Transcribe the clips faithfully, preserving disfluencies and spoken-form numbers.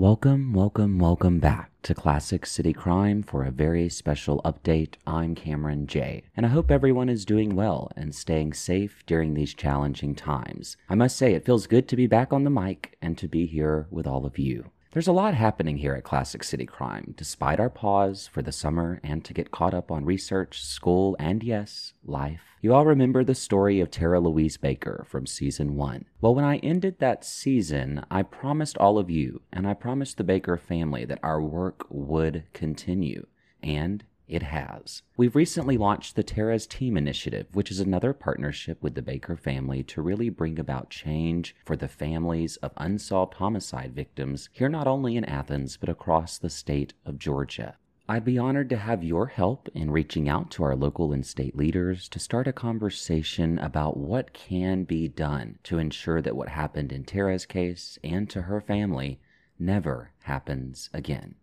Welcome, welcome, welcome back to Classic City Crime for a very special update. I'm Cameron J, and I hope everyone is doing well and staying safe during these challenging times. I must say, it feels good to be back on the mic and to be here with all of you. There's a lot happening here at Classic City Crime, despite our pause for the summer and to get caught up on research, school, and yes, life. You all remember the story of Tara Louise Baker from Season one. Well, when I ended that season, I promised all of you, and I promised the Baker family, that our work would continue, and it has. We've recently launched the Tara's Team Initiative, which is another partnership with the Baker family to really bring about change for the families of unsolved homicide victims here not only in Athens, but across the state of Georgia. I'd be honored to have your help in reaching out to our local and state leaders to start a conversation about what can be done to ensure that what happened in Tara's case and to her family never happens again.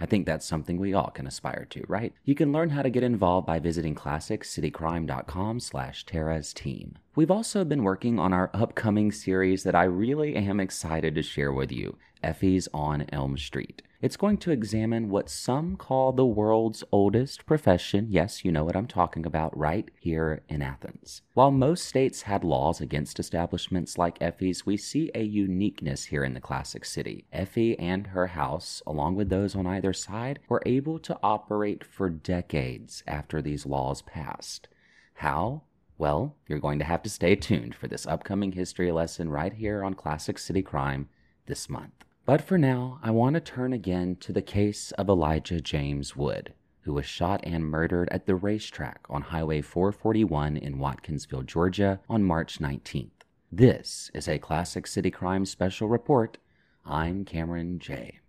I think that's something we all can aspire to, right? You can learn how to get involved by visiting classiccitycrime.com slash Tara's Team. We've also been working on our upcoming series that I really am excited to share with you, Effie's on Elm Street. It's going to examine what some call the world's oldest profession, yes, you know what I'm talking about, right here in Athens. While most states had laws against establishments like Effie's, we see a uniqueness here in the Classic City. Effie and her house, along with those on either side, were able to operate for decades after these laws passed. How? Well, you're going to have to stay tuned for this upcoming history lesson right here on Classic City Crime this month. But for now, I want to turn again to the case of Elijah James Wood, who was shot and murdered at the racetrack on Highway four forty-one in Watkinsville, Georgia, on March nineteenth. This is a Classic City Crime Special Report. I'm Cameron J.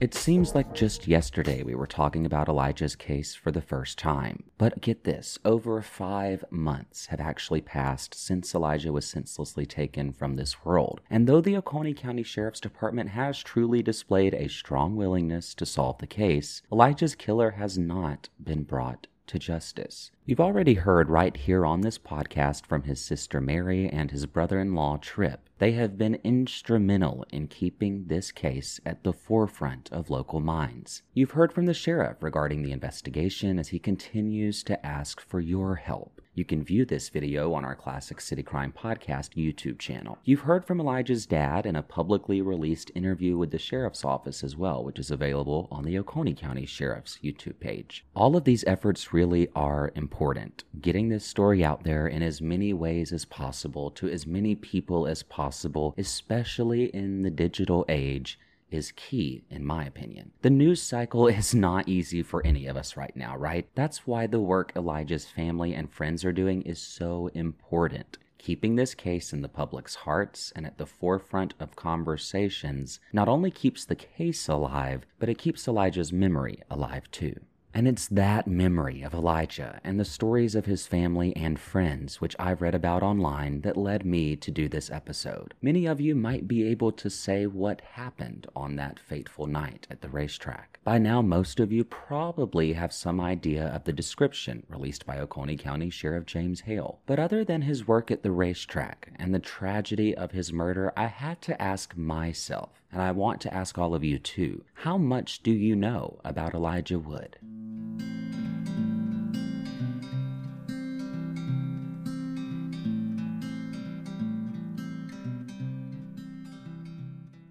It seems like just yesterday we were talking about Elijah's case for the first time. But get this, over five months have actually passed since Elijah was senselessly taken from this world. And though the Oconee County Sheriff's Department has truly displayed a strong willingness to solve the case, Elijah's killer has not been brought to justice. You've already heard right here on this podcast from his sister Mary and his brother-in-law Tripp. They have been instrumental in keeping this case at the forefront of local minds. You've heard from the sheriff regarding the investigation as he continues to ask for your help. You can view this video on our Classic City Crime Podcast YouTube channel. You've heard from Elijah's dad in a publicly released interview with the sheriff's office as well, which is available on the Oconee County Sheriff's YouTube page. All of these efforts really are important, getting this story out there in as many ways as possible to as many people as possible. Possible, especially in the digital age, is key, in my opinion. The news cycle is not easy for any of us right now, right? That's why the work Elijah's family and friends are doing is so important. Keeping this case in the public's hearts and at the forefront of conversations not only keeps the case alive, but it keeps Elijah's memory alive too. And it's that memory of Elijah and the stories of his family and friends, which I've read about online, that led me to do this episode. Many of you might be able to say what happened on that fateful night at the racetrack. By now, most of you probably have some idea of the description released by Oconee County Sheriff James Hale. But other than his work at the racetrack and the tragedy of his murder, I had to ask myself, and I want to ask all of you too, how much do you know about Elijah Wood?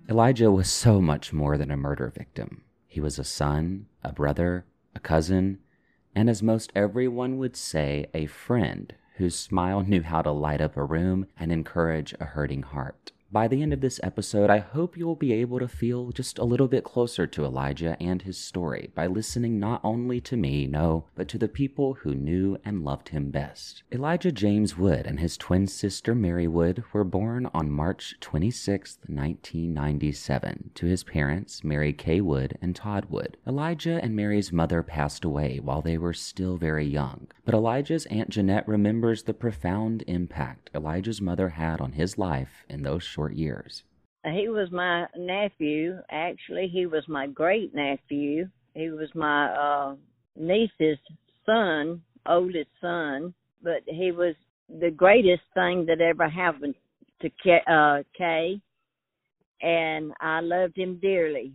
Elijah was so much more than a murder victim. He was a son, a brother, a cousin, and as most everyone would say, a friend whose smile knew how to light up a room and encourage a hurting heart. By the end of this episode, I hope you will be able to feel just a little bit closer to Elijah and his story by listening not only to me, no, but to the people who knew and loved him best. Elijah James Wood and his twin sister Mary Wood were born on March twenty-sixth, nineteen ninety-seven, to his parents Mary Kay Wood and Todd Wood. Elijah and Mary's mother passed away while they were still very young, but Elijah's Aunt Jeanette remembers the profound impact Elijah's mother had on his life in those short years. he was my nephew. Actually, he was my great nephew. He was my uh, niece's son, oldest son. But he was the greatest thing that ever happened to Kay, uh, Kay. And I loved him dearly.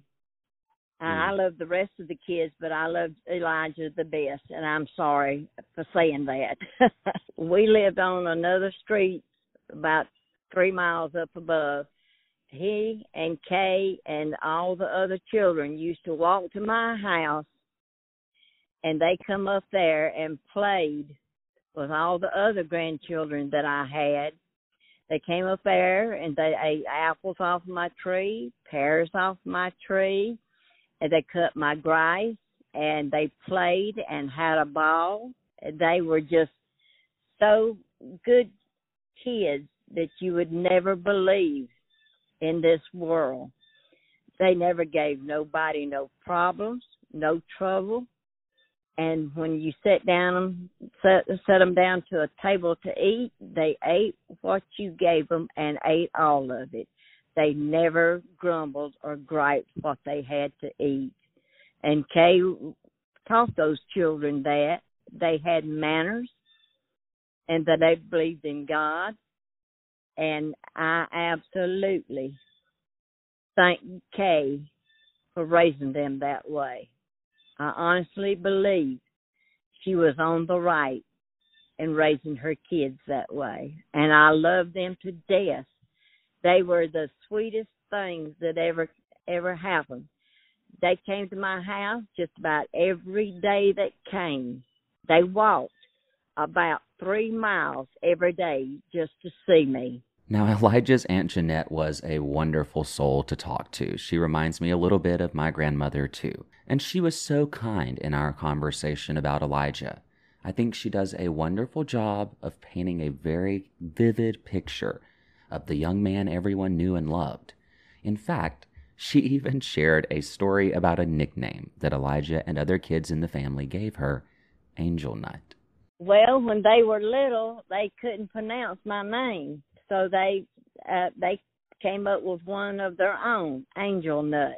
Mm. I loved the rest of the kids, but I loved Elijah the best, and I'm sorry for saying that. We lived on another street about three miles up above. He and Kay and all the other children used to walk to my house, and they come up there and played with all the other grandchildren that I had. They came up there, and they ate apples off my tree, pears off my tree, and they cut my grass, and they played and had a ball. They were just so good kids that you would never believe in this world. They never gave nobody no problems, no trouble. And when you set down set, set them down to a table to eat, they ate what you gave them and ate all of it. They never grumbled or griped what they had to eat. And Kay taught those children that they had manners and that they believed in God. And I absolutely thank Kay for raising them that way. I honestly believe she was on the right in raising her kids that way. And I love them to death. They were the sweetest things that ever, ever happened. They came to my house just about every day that came. They walked about three miles every day just to see me. Now, Elijah's Aunt Jeanette was a wonderful soul to talk to. She reminds me a little bit of my grandmother, too. And she was so kind in our conversation about Elijah. I think she does a wonderful job of painting a very vivid picture of the young man everyone knew and loved. In fact, she even shared a story about a nickname that Elijah and other kids in the family gave her, Angel Nut. Well, when they were little, they couldn't pronounce my name, so they uh, they came up with one of their own, Angel Nut.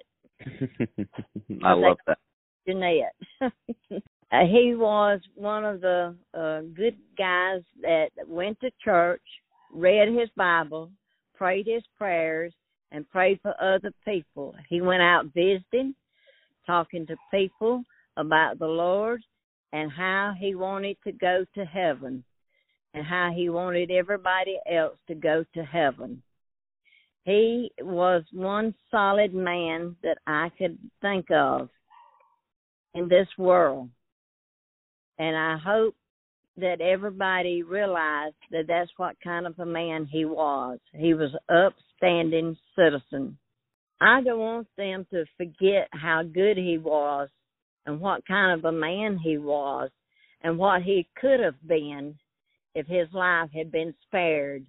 I love that. Jeanette. uh, he was one of the uh, good guys that went to church, read his Bible, prayed his prayers, and prayed for other people. He went out visiting, talking to people about the Lord and how he wanted to go to heaven and how he wanted everybody else to go to heaven. He was one solid man that I could think of in this world. And I hope that everybody realized that that's what kind of a man he was. He was an upstanding citizen. I don't want them to forget how good he was and what kind of a man he was and what he could have been if his life had been spared.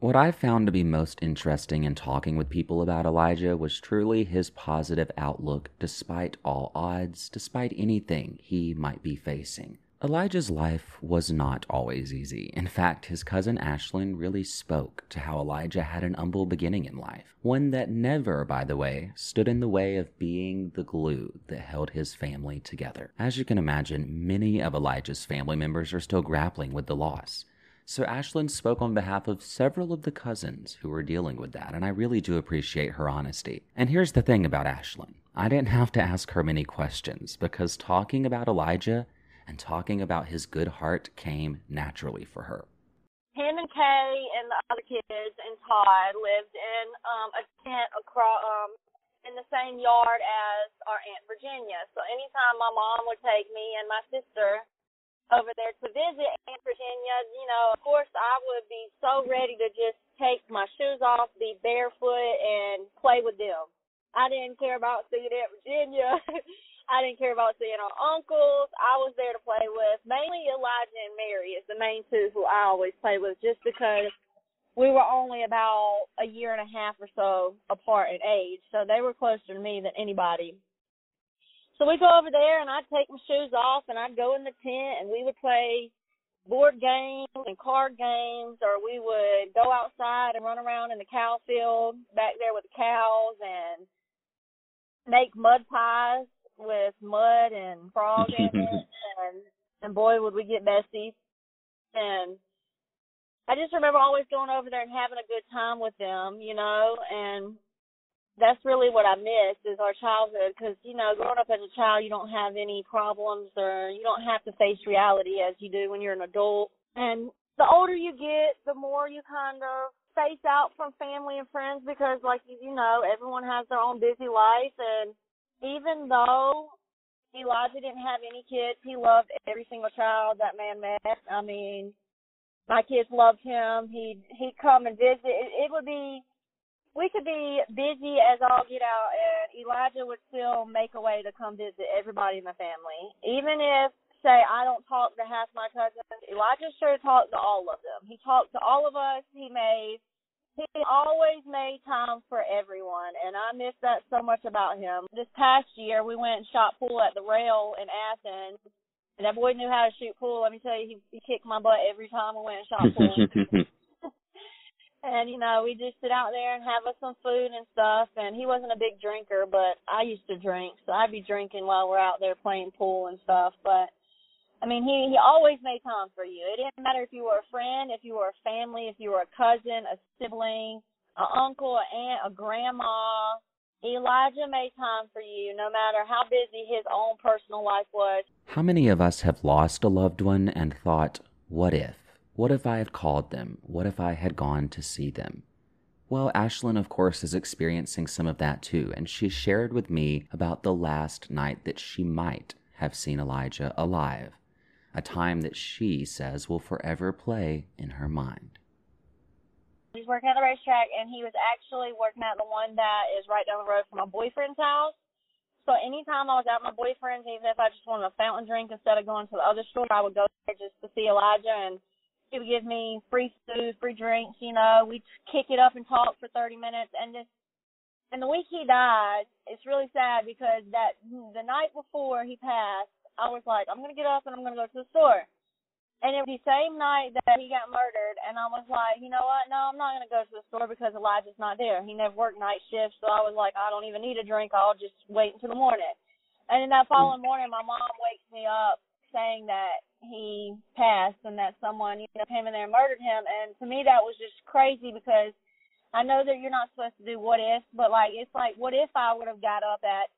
What I found to be most interesting in talking with people about Elijah was truly his positive outlook despite all odds, despite anything he might be facing. Elijah's life was not always easy. In fact, his cousin Ashlyn really spoke to how Elijah had an humble beginning in life, one that never, by the way, stood in the way of being the glue that held his family together. As you can imagine, many of Elijah's family members are still grappling with the loss. So Ashlyn spoke on behalf of several of the cousins who were dealing with that, and I really do appreciate her honesty. And here's the thing about Ashlyn. I didn't have to ask her many questions because talking about Elijah and talking about his good heart came naturally for her. Him and Kay and the other kids and Todd lived in um, a tent across, um, in the same yard as our Aunt Virginia. So anytime my mom would take me and my sister over there to visit Aunt Virginia, you know, of course I would be so ready to just take my shoes off, be barefoot, and play with them. I didn't care about seeing Aunt Virginia. I didn't care about seeing our uncles. I was there to play with. Mainly Elijah and Mary is the main two who I always play with just because we were only about a year and a half or so apart in age. So they were closer to me than anybody. So we go over there and I'd take my shoes off and I'd go in the tent and we would play board games and card games, or we would go outside and run around in the cow field back there with the cows and make mud pies with mud and frogs in it. And, and boy, would we get messy. And I just remember always going over there and having a good time with them, you know, and that's really what I miss is our childhood, because, you know, growing up as a child, you don't have any problems or you don't have to face reality as you do when you're an adult. And the older you get, the more you kind of face out from family and friends because, like, you know, everyone has their own busy life. And even though Elijah didn't have any kids, he loved every single child that man met. I mean, my kids loved him. He'd, he'd come and visit. It, it would be... We could be busy as all get out, and Elijah would still make a way to come visit everybody in the family. Even if, say, I don't talk to half my cousins, Elijah sure talked to all of them. He talked to all of us. He made, he always made time for everyone, and I miss that so much about him. This past year, we went and shot pool at the Rail in Athens, and that boy knew how to shoot pool. Let me tell you, he, he kicked my butt every time we went and shot pool. And, you know, we just sit out there and have us some food and stuff. And he wasn't a big drinker, but I used to drink. So I'd be drinking while we're out there playing pool and stuff. But, I mean, he, he always made time for you. It didn't matter if you were a friend, if you were a family, if you were a cousin, a sibling, an uncle, an aunt, a grandma. Elijah made time for you, no matter how busy his own personal life was. How many of us have lost a loved one and thought, what if? What if I had called them? What if I had gone to see them? Well, Ashlyn, of course, is experiencing some of that too, and she shared with me about the last night that she might have seen Elijah alive, a time that she says will forever play in her mind. He was working at the racetrack, and he was actually working at the one that is right down the road from my boyfriend's house. So anytime I was at my boyfriend's, even if I just wanted a fountain drink instead of going to the other store, I would go there just to see Elijah, and he would give me free food, free drinks, you know. We'd kick it up and talk for thirty minutes. And just, and the week he died, it's really sad because that the night before he passed, I was like, I'm going to get up and I'm going to go to the store. And it was the same night that he got murdered, and I was like, you know what? No, I'm not going to go to the store because Elijah's not there. He never worked night shifts, so I was like, I don't even need a drink. I'll just wait until the morning. And then that following morning, my mom wakes me up saying that he passed and that someone, you know, came in there and murdered him. And to me, that was just crazy because I know that you're not supposed to do what if, but like, it's like, what if I would have got up at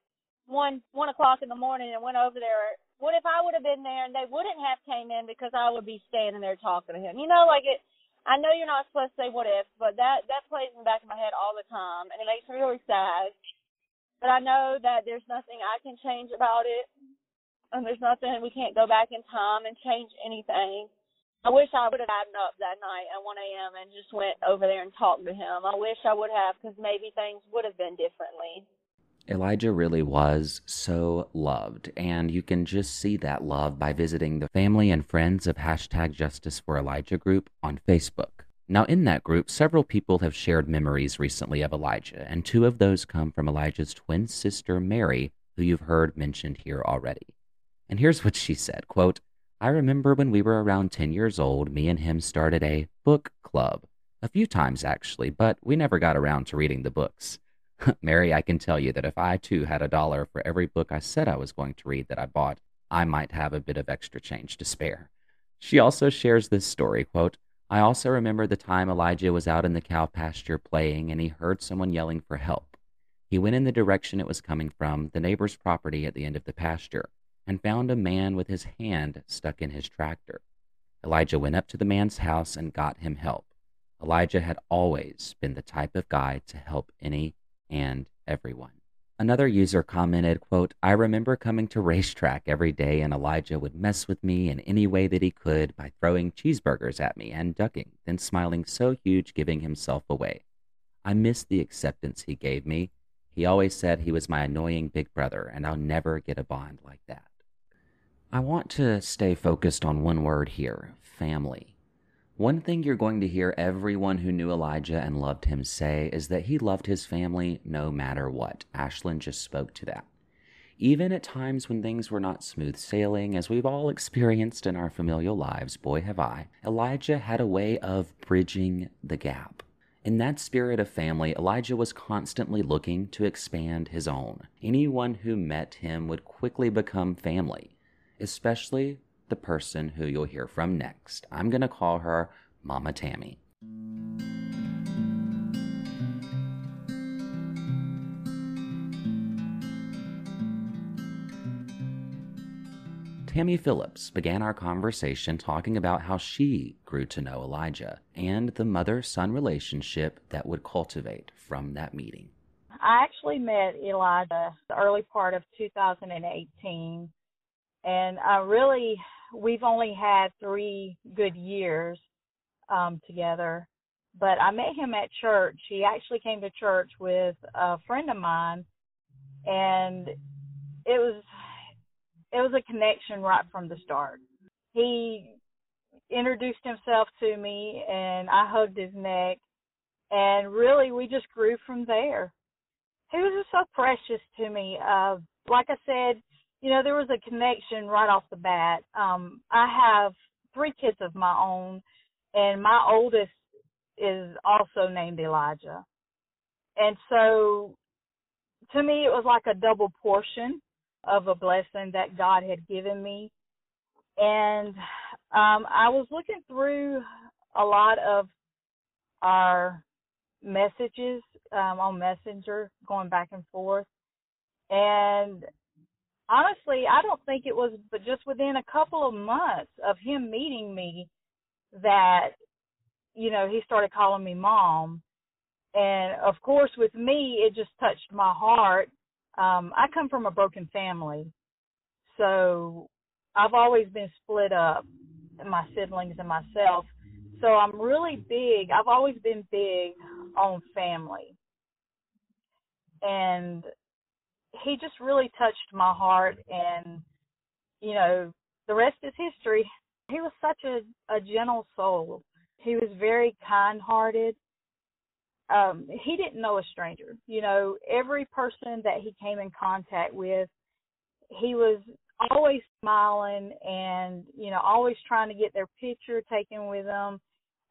one one o'clock in the morning and went over there? What if I would have been there and they wouldn't have came in because I would be standing there talking to him? You know, like it. I know you're not supposed to say what if, but that that plays in the back of my head all the time, and it makes me really sad. But I know that there's nothing I can change about it. And there's nothing, we can't go back in time and change anything. I wish I would have gotten up that night at one a.m. and just went over there and talked to him. I wish I would have, because maybe things would have been differently. Elijah really was so loved, and you can just see that love by visiting the family and friends of hashtag Justice for Elijah group on Facebook. Now, in that group, several people have shared memories recently of Elijah, and two of those come from Elijah's twin sister, Mary, who you've heard mentioned here already. And here's what she said, quote, I remember when we were around ten years old, me and him started a book club. A few times, actually, but we never got around to reading the books. Mary, I can tell you that if I, too, had a dollar for every book I said I was going to read that I bought, I might have a bit of extra change to spare. She also shares this story, quote, I also remember the time Elijah was out in the cow pasture playing and he heard someone yelling for help. He went in the direction it was coming from, the neighbor's property at the end of the pasture, and found a man with his hand stuck in his tractor. Elijah went up to the man's house and got him help. Elijah had always been the type of guy to help any and everyone. Another user commented, quote, I remember coming to racetrack every day and Elijah would mess with me in any way that he could by throwing cheeseburgers at me and ducking, then smiling so huge, giving himself away. I missed the acceptance he gave me. He always said he was my annoying big brother, and I'll never get a bond like that. I want to stay focused on one word here, family. One thing you're going to hear everyone who knew Elijah and loved him say is that he loved his family no matter what. Ashlyn just spoke to that. Even at times when things were not smooth sailing, as we've all experienced in our familial lives, boy have I, Elijah had a way of bridging the gap. In that spirit of family, Elijah was constantly looking to expand his own. Anyone who met him would quickly become family, especially the person who you'll hear from next. I'm going to call her Mama Tammy. Tammy Phillips began our conversation talking about how she grew to know Elijah and the mother-son relationship that would cultivate from that meeting. I actually met Elijah the early part of two thousand eighteen, and I really, we've only had three good years um, together, but I met him at church. He actually came to church with a friend of mine, and it was... It was a connection right from the start. He introduced himself to me, and I hugged his neck, and really we just grew from there. He was just so precious to me. Uh, like I said, you know, there was a connection right off the bat. Um, I have three kids of my own, and my oldest is also named Elijah. And so to me it was like a double portion of a blessing that God had given me. And um, I was looking through a lot of our messages um, on Messenger, going back and forth. And honestly, I don't think it was, but just within a couple of months of him meeting me that, you know, he started calling me Mom. And of course, with me, it just touched my heart. Um, I come from a broken family, so I've always been split up, my siblings and myself. So I'm really big. I've always been big on family. And he just really touched my heart, and, you know, the rest is history. He was such a, a gentle soul. He was very kind-hearted. Um, he didn't know a stranger. You know, every person that he came in contact with, he was always smiling and, you know, always trying to get their picture taken with them.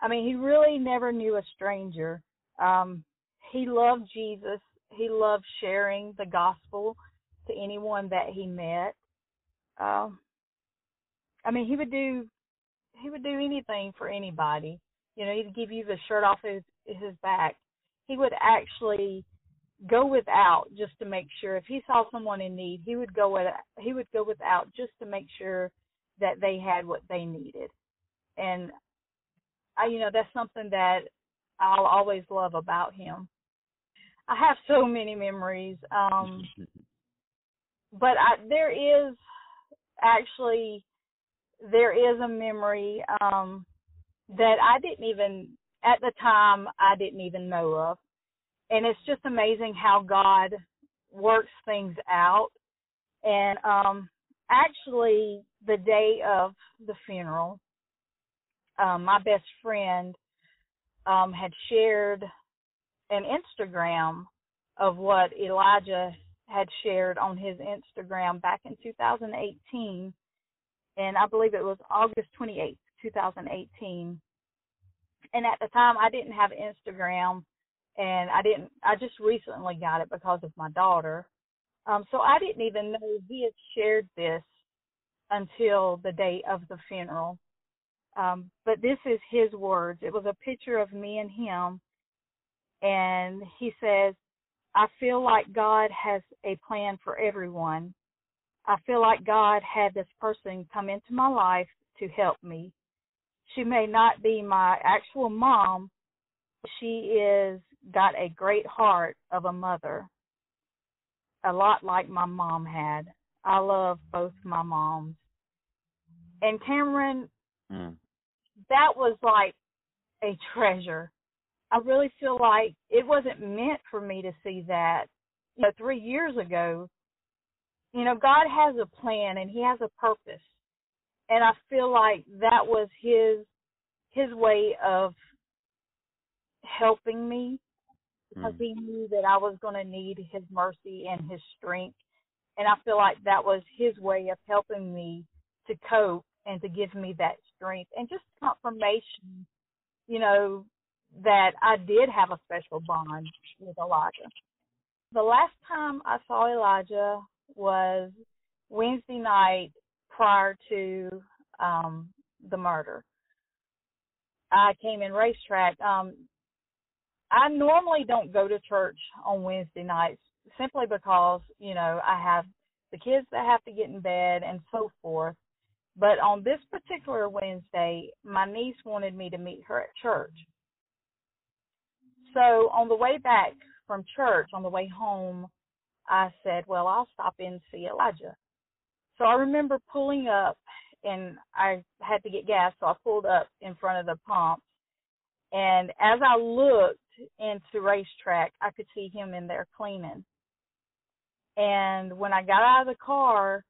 I mean, he really never knew a stranger. Um, he loved Jesus. He loved sharing the gospel to anyone that he met. Um, I mean, he would do, he would do anything for anybody. You know, he'd give you the shirt off his, his back. He would actually go without just to make sure. If he saw someone in need, he would go without, he would go without just to make sure that they had what they needed. And I, you know, that's something that I'll always love about him. I have so many memories, um, but I, there is actually there is a memory um, that I didn't even. At the time, I didn't even know of. And it's just amazing how God works things out. And um, actually, the day of the funeral, um, my best friend um, had shared an Instagram of what Elijah had shared on his Instagram back in two thousand eighteen. And I believe it was August twenty-eighth, twenty eighteen. And at the time, I didn't have Instagram, and I didn't. I just recently got it because of my daughter. Um, so I didn't even know he had shared this until the day of the funeral. Um, but this is his words. It was a picture of me and him, and he says, "I feel like God has a plan for everyone. I feel like God had this person come into my life to help me. She may not be my actual mom, but she is got a great heart of a mother, a lot like my mom had. I love both my moms." And Cameron, mm. that was like a treasure. I really feel like it wasn't meant for me to see that, you know, three years ago. You know, God has a plan and he has a purpose. And I feel like that was his his way of helping me, because mm. he knew that I was going to need his mercy and his strength And I feel like that was his way of helping me to cope and to give me that strength and just confirmation, you know, that I did have a special bond with Elijah. The last time I saw Elijah was Wednesday night prior to um, the murder. I came in racetrack. Um, I normally don't go to church on Wednesday nights simply because, you know, I have the kids that have to get in bed and so forth. But on this particular Wednesday, my niece wanted me to meet her at church. So on the way back from church, on the way home, I said, well, I'll stop in and see Elijah. So I remember pulling up, and I had to get gas, so I pulled up in front of the pump. And as I looked into racetrack, I could see him in there cleaning. And when I got out of the car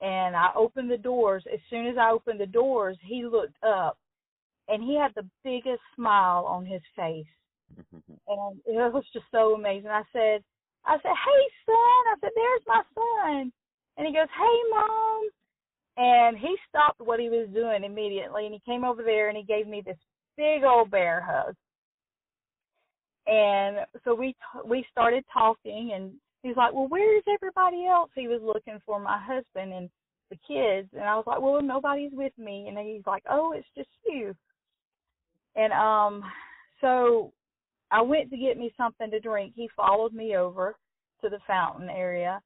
and I opened the doors, as soon as I opened the doors, he looked up, and he had the biggest smile on his face. And it was just so amazing. I said, I said, hey, son. I said, there's my son. And he goes, hey, Mom. And he stopped what he was doing immediately, and he came over there, and he gave me this big old bear hug. And so we t- we started talking, and he's like, well, where is everybody else? He was looking for my husband and the kids. And I was like, well, nobody's with me. And then he's like, oh, it's just you. And um, so I went to get me something to drink. He followed me over to the fountain area,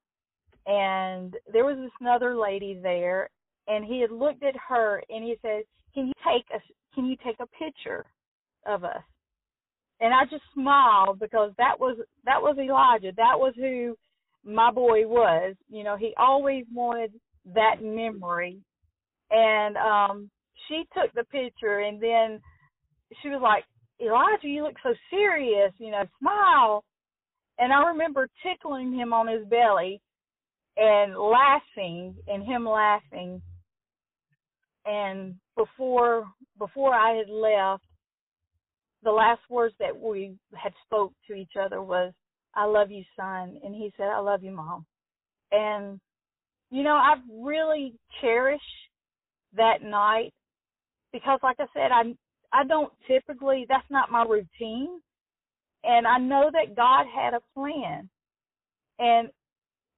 and there was this another lady there, and he had looked at her, and he said, can you take a, can you take a picture of us? And I just smiled, because that was that was Elijah. That was who my boy was. You know, he always wanted that memory. And um, she took the picture, and then she was like, Elijah, you look so serious, you know, smile. And I remember tickling him on his belly and laughing, and him laughing. And before before I had left, the last words that we had spoke to each other was, I love you, son. And he said, I love you, Mom. And, you know, I really cherish that night, because, like I said, I, I don't typically, that's not my routine. And I know that God had a plan. And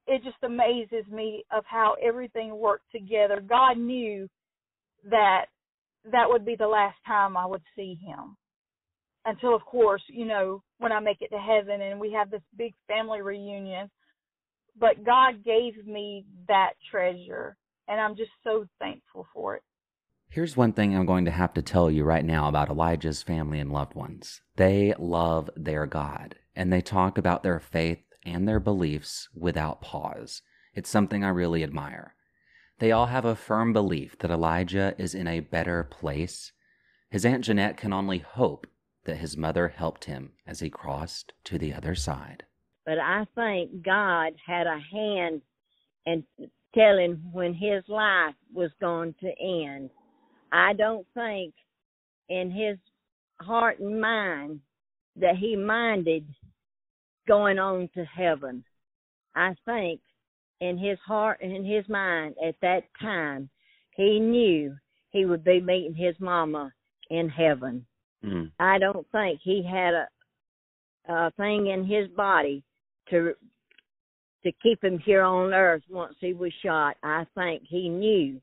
it just amazes me of how everything worked together. God knew that that would be the last time I would see him. Until, of course, you know, when I make it to heaven and we have this big family reunion. But God gave me that treasure, and I'm just so thankful for it. Here's one thing I'm going to have to tell you right now about Elijah's family and loved ones. They love their God, and they talk about their faith and their beliefs without pause. It's something I really admire. They all have a firm belief that Elijah is in a better place. His Aunt Jeanette can only hope that his mother helped him as he crossed to the other side. But I think God had a hand in telling when his life was going to end. I don't think in his heart and mind that he minded going on to heaven. I think in his heart and in his mind at that time, he knew he would be meeting his mama in heaven. Mm. I don't think he had a, a thing in his body to to keep him here on earth once he was shot. I think he knew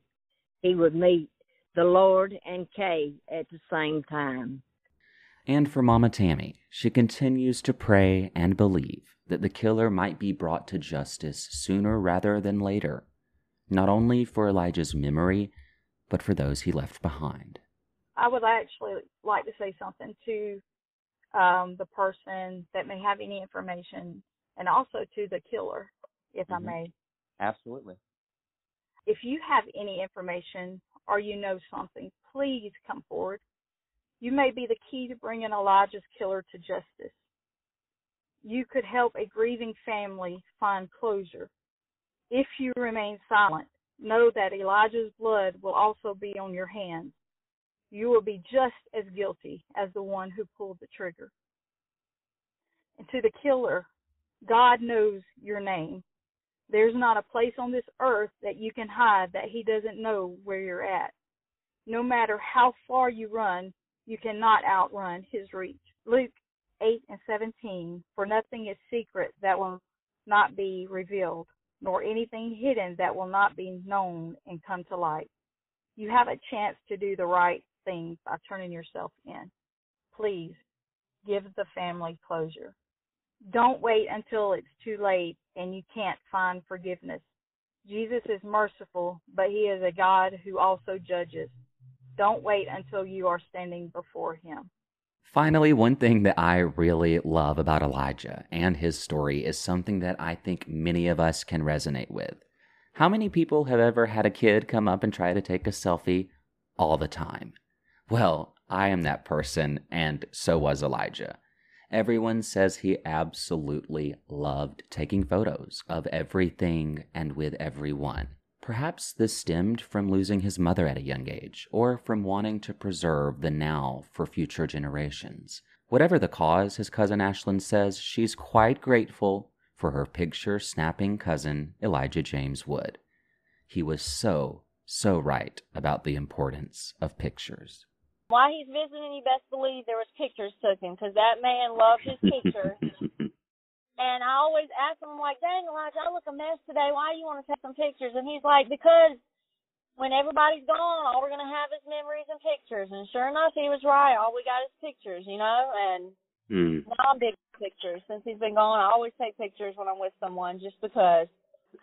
he would meet the Lord and Kay at the same time. And for Mama Tammy, she continues to pray and believe that the killer might be brought to justice sooner rather than later, not only for Elijah's memory, but for those he left behind. I would actually like to say something to um, the person that may have any information, and also to the killer, if mm-hmm. I may. Absolutely. If you have any information or you know something, please come forward. You may be the key to bringing Elijah's killer to justice. You could help a grieving family find closure. If you remain silent, know that Elijah's blood will also be on your hands. You will be just as guilty as the one who pulled the trigger. And to the killer, God knows your name. There's not a place on this earth that you can hide that he doesn't know where you're at. No matter how far you run, you cannot outrun his reach. Luke eight and seventeen, for nothing is secret that will not be revealed, nor anything hidden that will not be known and come to light. You have a chance to do the right thing by turning yourself in. Please give the family closure. Don't wait until it's too late and you can't find forgiveness. Jesus is merciful, but he is a God who also judges. Don't wait until you are standing before him. Finally, one thing that I really love about Elijah and his story is something that I think many of us can resonate with. How many people have ever had a kid come up and try to take a selfie all the time? Well, I am that person, and so was Elijah. Everyone says he absolutely loved taking photos of everything and with everyone. Perhaps this stemmed from losing his mother at a young age, or from wanting to preserve the now for future generations. Whatever the cause, his cousin Ashlyn says she's quite grateful for her picture-snapping cousin, Elijah James Wood. He was so, so right about the importance of pictures. While he's visiting, you best believe there was pictures taken, because that man loved his pictures. And I always ask him, like, dang, Elijah, I look a mess today. Why do you want to take some pictures? And he's like, because when everybody's gone, all we're going to have is memories and pictures. And sure enough, he was right. All we got is pictures, you know? And mm. now I'm big pictures. Since he's been gone, I always take pictures when I'm with someone, just because.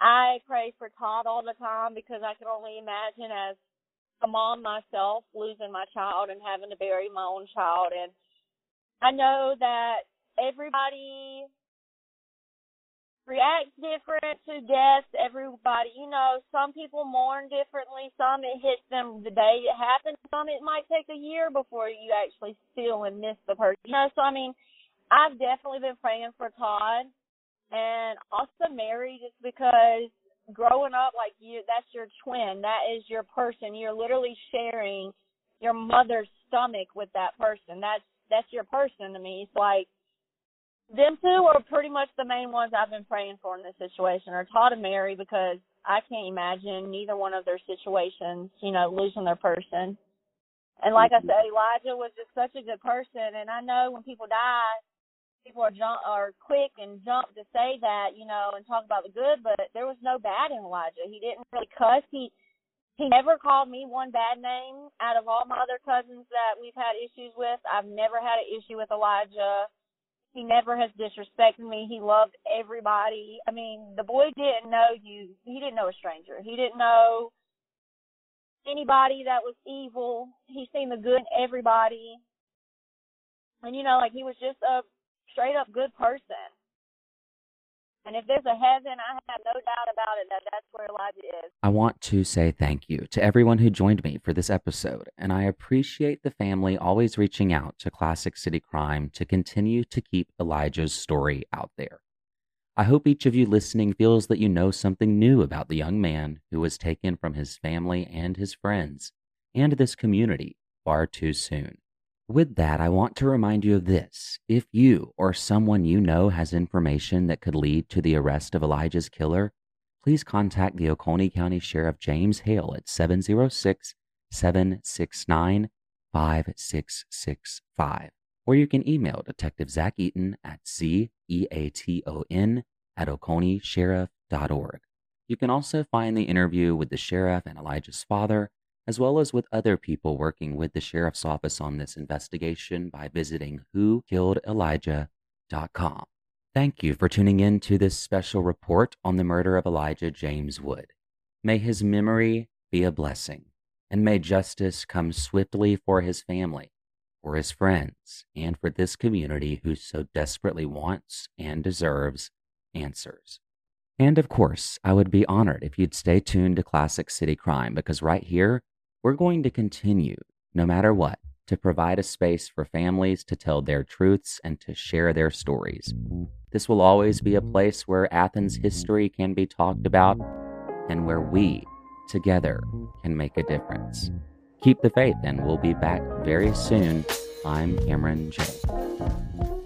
I pray for Todd all the time, because I can only imagine, as a mom myself, losing my child and having to bury my own child. And I know that everybody reacts different to death. Everybody, you know, some people mourn differently. Some, it hits them the day it happens. Some, it might take a year before you actually feel and miss the person. You know, so, I mean, I've definitely been praying for Todd and also Mary, just because growing up, like, you, that's your twin. That is your person. You're literally sharing your mother's stomach with that person. That's, that's your person to me. It's like, them two are pretty much the main ones I've been praying for in this situation, or Todd and Mary, because I can't imagine neither one of their situations, you know, losing their person. And like I said, Elijah was just such a good person. And I know when people die, people are, jump, are quick and jump to say that, you know, and talk about the good, but there was no bad in Elijah. He didn't really cuss. He, he never called me one bad name. Out of all my other cousins that we've had issues with, I've never had an issue with Elijah. He never has disrespected me. He loved everybody. I mean, the boy didn't know you. He didn't know a stranger. He didn't know anybody that was evil. He seen the good in everybody. And, you know, like, he was just a straight-up good person. And if there's a heaven, I have no doubt about it that that's where Elijah is. I want to say thank you to everyone who joined me for this episode, and I appreciate the family always reaching out to Classic City Crime to continue to keep Elijah's story out there. I hope each of you listening feels that you know something new about the young man who was taken from his family and his friends, and this community, far too soon. With that, I want to remind you of this. If you or someone you know has information that could lead to the arrest of Elijah's killer, please contact the Oconee County Sheriff James Hale at seven oh six, seven six nine, five six six five. Or you can email Detective Zach Eaton at zeaton at oconee sheriff dot org. You can also find the interview with the sheriff and Elijah's father, as well as with other people working with the sheriff's office on this investigation, by visiting who killed Elijah dot com. Thank you for tuning in to this special report on the murder of Elijah James Wood. May his memory be a blessing, and may justice come swiftly for his family, for his friends, and for this community who so desperately wants and deserves answers. And of course, I would be honored if you'd stay tuned to Classic City Crime, because right here, we're going to continue, no matter what, to provide a space for families to tell their truths and to share their stories. This will always be a place where Athens history can be talked about, and where we, together, can make a difference. Keep the faith, and we'll be back very soon. I'm Cameron J.